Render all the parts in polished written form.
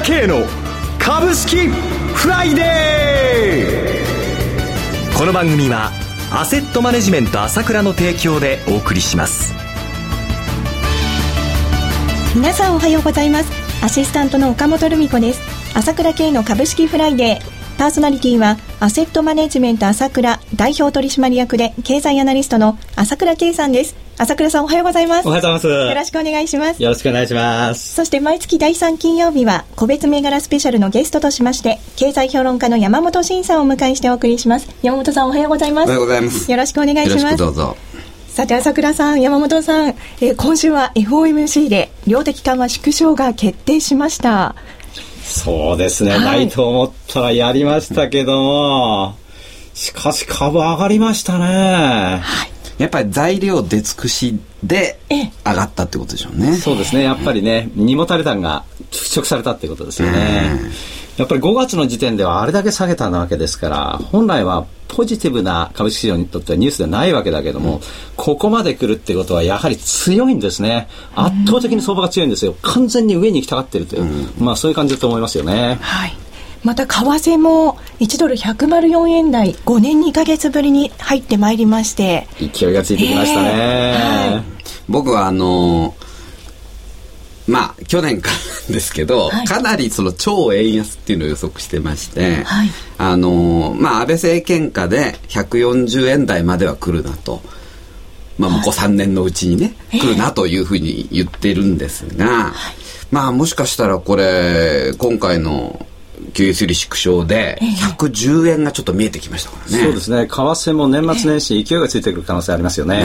田圭の株式フライデー。この番組はアセットマネジメント朝倉の提供でお送りします。皆さんおはようございます。アシスタントの岡本留美子です。朝倉圭の株式フライデー、パーソナリティはアセットマネジメント朝倉代表取締役で経済アナリストの朝倉圭さんです。朝倉さんおはようございます。おはようございます。よろしくお願いします。よろしくお願いします。そして毎月第3金曜日は個別銘柄スペシャルのゲストとしまして経済評論家の山本慎さんをお迎えしてお送りします。山本さんおはようございます。おはようございます。よろしくお願いします。よろしくどうぞ。さて朝倉さん、山本さん、今週は FOMC で量的緩和縮小が決定しました。そうですね、はい、ないと思ったらやりましたけども、しかし株上がりましたね。はい、やっぱり材料出尽くしで上がったってことでしょうね。そうですね、やっぱりね、荷もたれ感が払拭されたってことですよね。やっぱり5月の時点ではあれだけ下げたわけですから、本来はポジティブな株式市場にとってはニュースではないわけだけども、うん、ここまで来るってことはやはり強いんですね。圧倒的に相場が強いんですよ。完全に上に行きたがってるという、まあ、そういう感じだと思いますよね。はい、また為替も1ドル104円台、5年2ヶ月ぶりに入ってまいりまして、勢いがついてきましたね、はい、僕はまあ去年からですけど、はい、かなりその超円安っていうのを予測してまして、はい、まあ安倍政権下で140円台までは来るなと、まあ、向こう3年のうちにね、はい、来るなというふうに言ってるんですが、はい、まあもしかしたらこれ今回のQS より縮小で110円がちょっと見えてきましたからね。そうですね、為替も年末年始勢いがついてくる可能性ありますよね、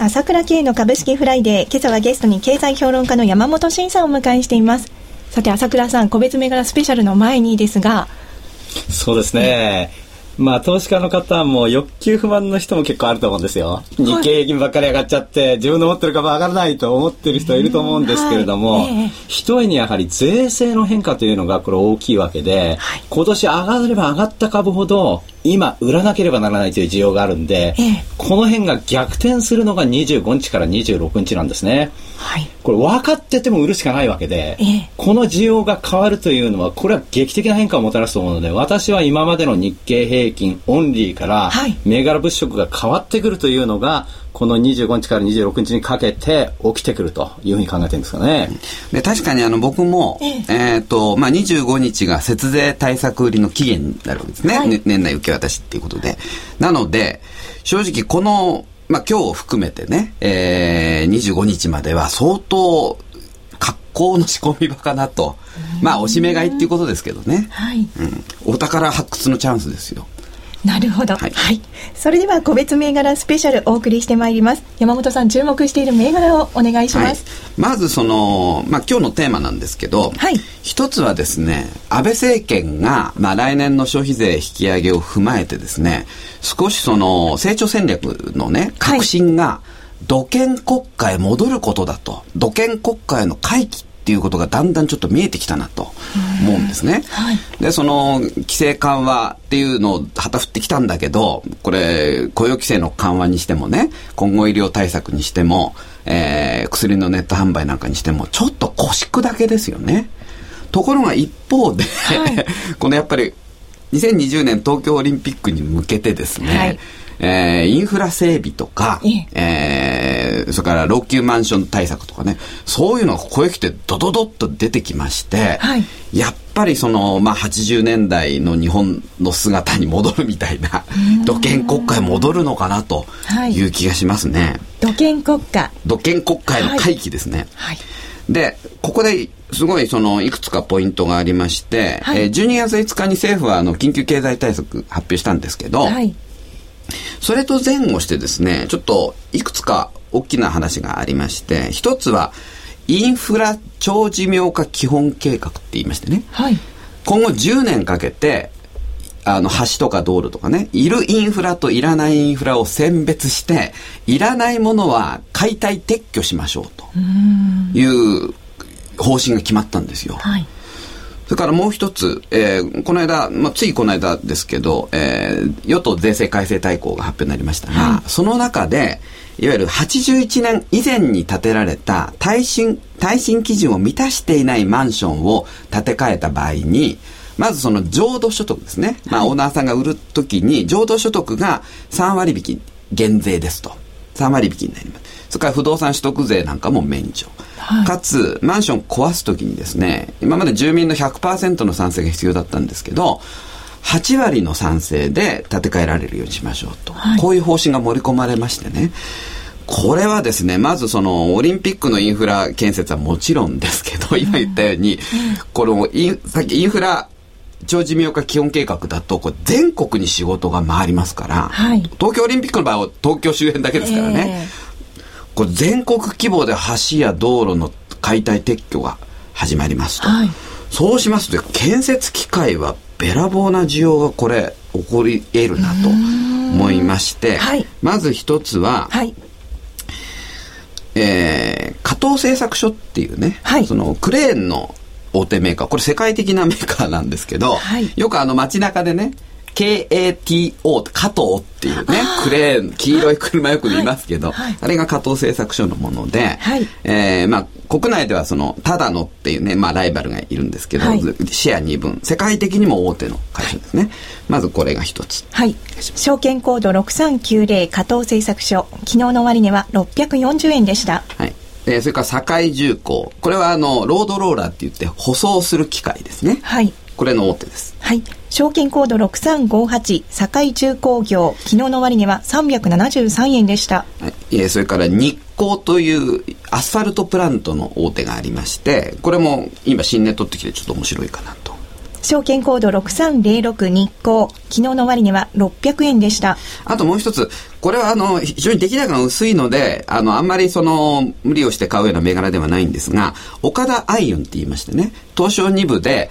朝倉慶の株式フライデー、今朝はゲストに経済評論家の山本慎さんをお迎えしています。さて朝倉さん、個別銘柄スペシャルの前にですが、そうですね、まあ、投資家の方も欲求不満の人も結構あると思うんですよ。日経平均ばっかり上がっちゃって自分の持ってる株上がらないと思ってる人いると思うんですけれども、一重にやはり税制の変化というのがこれ大きいわけで、はい、今年上がれば上がった株ほど今売らなければならないという需要があるんで、この辺が逆転するのが25日から26日なんですね、はい、これ分かってても売るしかないわけで、この需要が変わるというのはこれは劇的な変化をもたらすと思うので、私は今までの日経平均オンリーから銘柄物色が変わってくるというのがこの25日から26日にかけて起きてくるというふうに考えてるんですかね。で確かに僕も、まあ、25日が節税対策売りの期限になるわけですね、はい、年内受け渡しっていうことで、なので正直この、まあ、今日を含めてね、25日までは相当格好の仕込み場かなと、まあおしめ買いっていうことですけどね、はい、お宝発掘のチャンスですよ。なるほど、はいはい、それでは個別銘柄スペシャルお送りしてまいります。山本さん、注目している銘柄をお願いします、はい、まずまあ、今日のテーマなんですけど、はい、一つはですね、安倍政権が、まあ、来年の消費税引き上げを踏まえてですね、少し成長戦略のね核心が土建国家へ戻ることだと、土建国家への回帰っていうことがだんだんちょっと見えてきたなと思うんですね、はい、で規制緩和っていうのを旗振ってきたんだけど、これ雇用規制の緩和にしてもね、今後医療対策にしても、薬のネット販売なんかにしてもちょっと腰砕だけですよね。ところが一方で、はい、このやっぱり2020年東京オリンピックに向けてですね、はい、インフラ整備とか、それから老朽マンション対策とかね、そういうのがここへ来てドドドッと出てきまして、はい、やっぱりその、80年代の日本の姿に戻るみたいな、土建国家へ戻るのかなという気がしますね、はい、土建国家への回帰ですね、はいはい、でここですごいそのいくつかポイントがありまして、はい、12月5日に政府は緊急経済対策発表したんですけど、はい、それと前後してですね、ちょっといくつか大きな話がありまして、一つはインフラ長寿命化基本計画って言いましてね、はい、今後10年かけて橋とか道路とかね、いるインフラといらないインフラを選別して、いらないものは解体撤去しましょうという方針が決まったんですよ、はい、それからもう一つ、この間、ついこの間ですけど、与党税制改正大綱が発表になりましたが、はい、その中でいわゆる81年以前に建てられた耐震基準を満たしていないマンションを建て替えた場合に、まずその浄土所得ですね、オーナーさんが売るときに浄土所得が3割引き減税ですと、3割引きになります。それから不動産取得税なんかも免除、はい、かつマンション壊すときにですね、今まで住民の 100% の賛成が必要だったんですけど、8割の賛成で建て替えられるようにしましょうと、はい、こういう方針が盛り込まれましてね、これはですね、まずそのオリンピックのインフラ建設はもちろんですけど、今言ったように、このさっきインフラ長寿命化基本計画だと、これ全国に仕事が回りますから、はい、東京オリンピックの場合は東京周辺だけですからね、これ全国規模で橋や道路の解体撤去が始まりますと、はい、そうしますと建設機械はべらぼうな需要がこれ起こり得るなと思いまして、はい、まず一つは、はい、加藤製作所っていうね、はい、そのクレーンの大手メーカー、これ世界的なメーカーなんですけど、はい、よく街中でね、KATO 加藤っていうね、クレーン、黄色い車よく見ますけど、はいはい、あれが加藤製作所のもので、はい、国内ではそのタダノっていうね、ライバルがいるんですけど、はい、シェア2分、世界的にも大手の会社ですね、はい、まずこれが一つ、はい、証券コード6390加藤製作所、昨日の終値は640円でした、はい、それから堺重工、これはロードローラーって言って舗装する機械ですね、はい、これの大手です、はい、証券コード6358堺重工業、昨日の終値は373円でした、はい、それから日光というアスファルトプラントの大手がありまして、これも今新値取ってきてちょっと面白いかなと、証券コード6306日光、昨日の終値は600円でした。あともう一つ、これは非常に出来高が薄いので、あんまりその無理をして買うような銘柄ではないんですが、岡田アイオンって言いましてね、東証2部で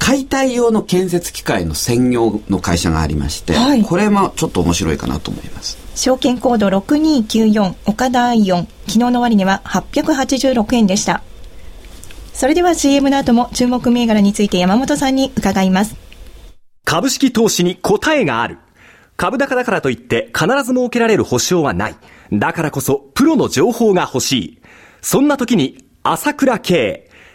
解体用の建設機械の専業の会社がありまして、はい、これもちょっと面白いかなと思います。証券コード6294岡田アイオン、昨日の終値は886円でした。それでは CM の後も注目銘柄について山本さんに伺います。株式投資に答えがある。株高だからといって必ず設けられる保証はない。だからこそプロの情報が欲しい。そんな時に朝倉慶。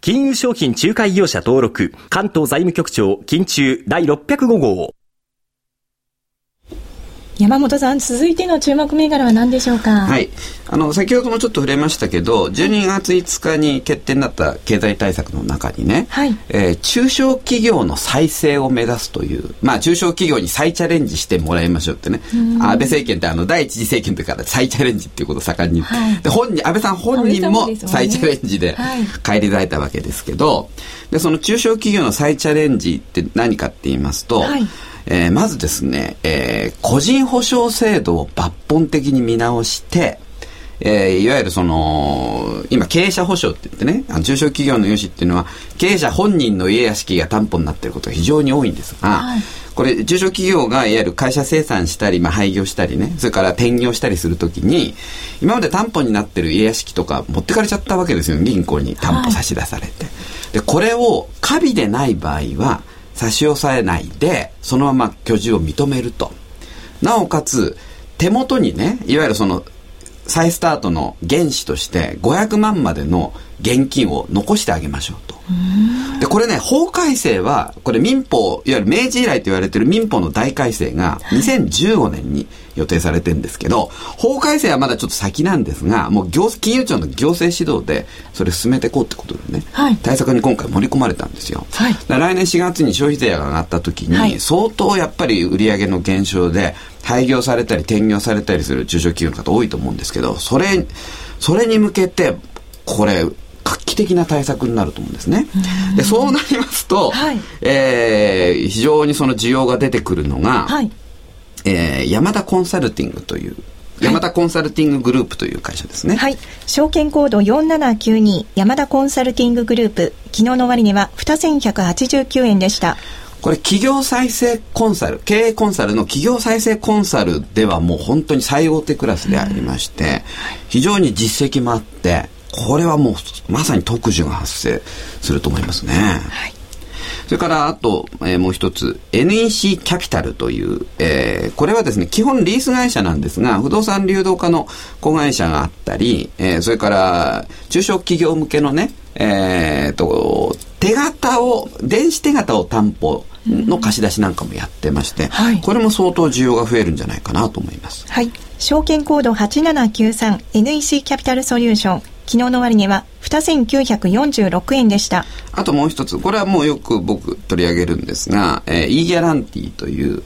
金融商品仲介業者登録、関東財務局長、金中第605号。山本さん、続いての注目銘柄は何でしょうか。はい、先ほどもちょっと触れましたけど、12月5日に決定になった経済対策の中にね、はい、中小企業の再生を目指すという、中小企業に再チャレンジしてもらいましょうってね、安倍政権って第一次政権というから再チャレンジっていうことを盛んに、はい、で安倍さん本人も再チャレンジで返り咲いたわけですけど、はい、でその中小企業の再チャレンジって何かって言いますと、はい、まずですね、個人保証制度を抜本的に見直して、いわゆるその今経営者保証って言ってね、中小企業の融資っていうのは経営者本人の家や資金が担保になっていることが非常に多いんですが、はい、これ中小企業がいわゆる会社清算したり、廃業したりね、それから転業したりするときに今まで担保になっている家や資金とか持ってかれちゃったわけですよ、銀行に担保差し出されて、はい、でこれをカビでない場合は差し押さえないでそのまま居住を認めると、なおかつ手元にね、いわゆるその再スタートの原資として500万までの現金を残してあげましょうと。でこれね、法改正はこれ民法、いわゆる明治以来と言われている民法の大改正が2015年に予定されてるんですけど、法改正はまだちょっと先なんですが、もう金融庁の行政指導でそれ進めていこうってことでね、はい、対策に今回盛り込まれたんですよ、はい、だ来年4月に消費税が上がった時に相当やっぱり売上の減少で廃業されたり転業されたりする中小企業の方多いと思うんですけど、それに向けてこれ画期的な対策になると思うんですね。でそうなりますと、はい、非常にその需要が出てくるのが、はい、山田コンサルティングという、山田コンサルティンググループという会社ですね、はい、証券コード4792山田コンサルティンググループ、昨日の終値は2189円でした。これ企業再生コンサル、経営コンサルの企業再生コンサルではもう本当に最大手クラスでありまして、はい、非常に実績もあって、これはもうまさに特需が発生すると思いますね、はい、それからあと、もう一つ NEC キャピタルという、これはですね基本リース会社なんですが、不動産流動化の子会社があったり、それから中小企業向けのね、手形を、電子手形を担保の貸し出しなんかもやってまして、はい、これも相当需要が増えるんじゃないかなと思います、はい、証券コード8793 NEC キャピタルソリューション、昨日の終値は2946円でした。あともう一つ、これはもうよく僕取り上げるんですが、e ギャランティーという、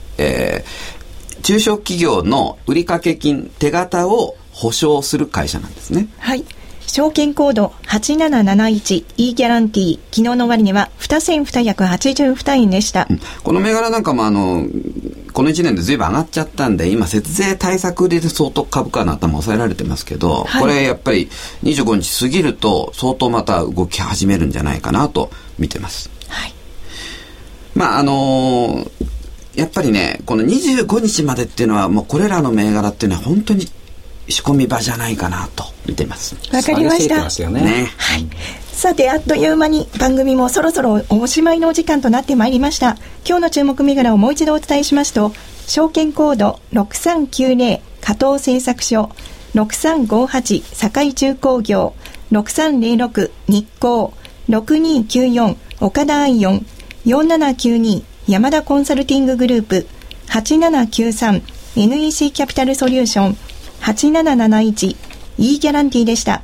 中小企業の売掛金手形を保証する会社なんですね。はい、証券コード 8771E ギャランティー、昨日の終値は2282円でした、うん、この銘柄なんかもこの1年で随分上がっちゃったんで、今節税対策で相当株価の頭抑えられてますけど、はい、これやっぱり25日過ぎると相当また動き始めるんじゃないかなと見てます、はい、まあやっぱりね、この25日までっていうのはもうこれらの銘柄っていうのは本当に仕込み場じゃないかなと見てます。わかりましたね、はい、さてあっという間に番組もそろそろおしまいのお時間となってまいりました。今日の注目銘柄をもう一度お伝えしますと、証券コード6390加藤製作所、6358堺重工業、6306日光、6294岡田アイオン、4792山田コンサルティンググループ、8793 NEC キャピタルソリューション、8771 E ギャランティーでした。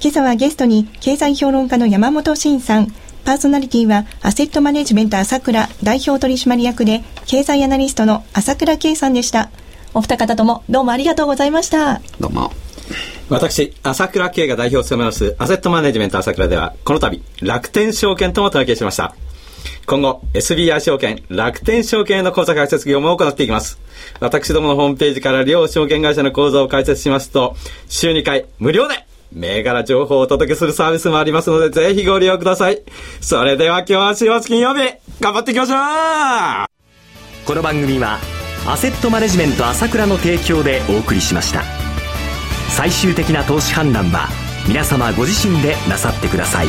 今朝はゲストに経済評論家の山本慎さん、パーソナリティはアセットマネジメント朝倉代表取締役で経済アナリストの朝倉圭さんでした。お二方ともどうもありがとうございました。どうも、私朝倉圭が代表を務めますアセットマネジメント朝倉では、この度楽天証券とも提携しました。今後 SBI 証券、楽天証券への口座開設業務を行っていきます。私どものホームページから両証券会社の口座を開設しますと、週2回無料で銘柄情報をお届けするサービスもありますので、ぜひご利用ください。それでは今日は週末金曜日、頑張っていきましょう。この番組はアセットマネジメント朝倉の提供でお送りしました。最終的な投資判断は皆様ご自身でなさってください。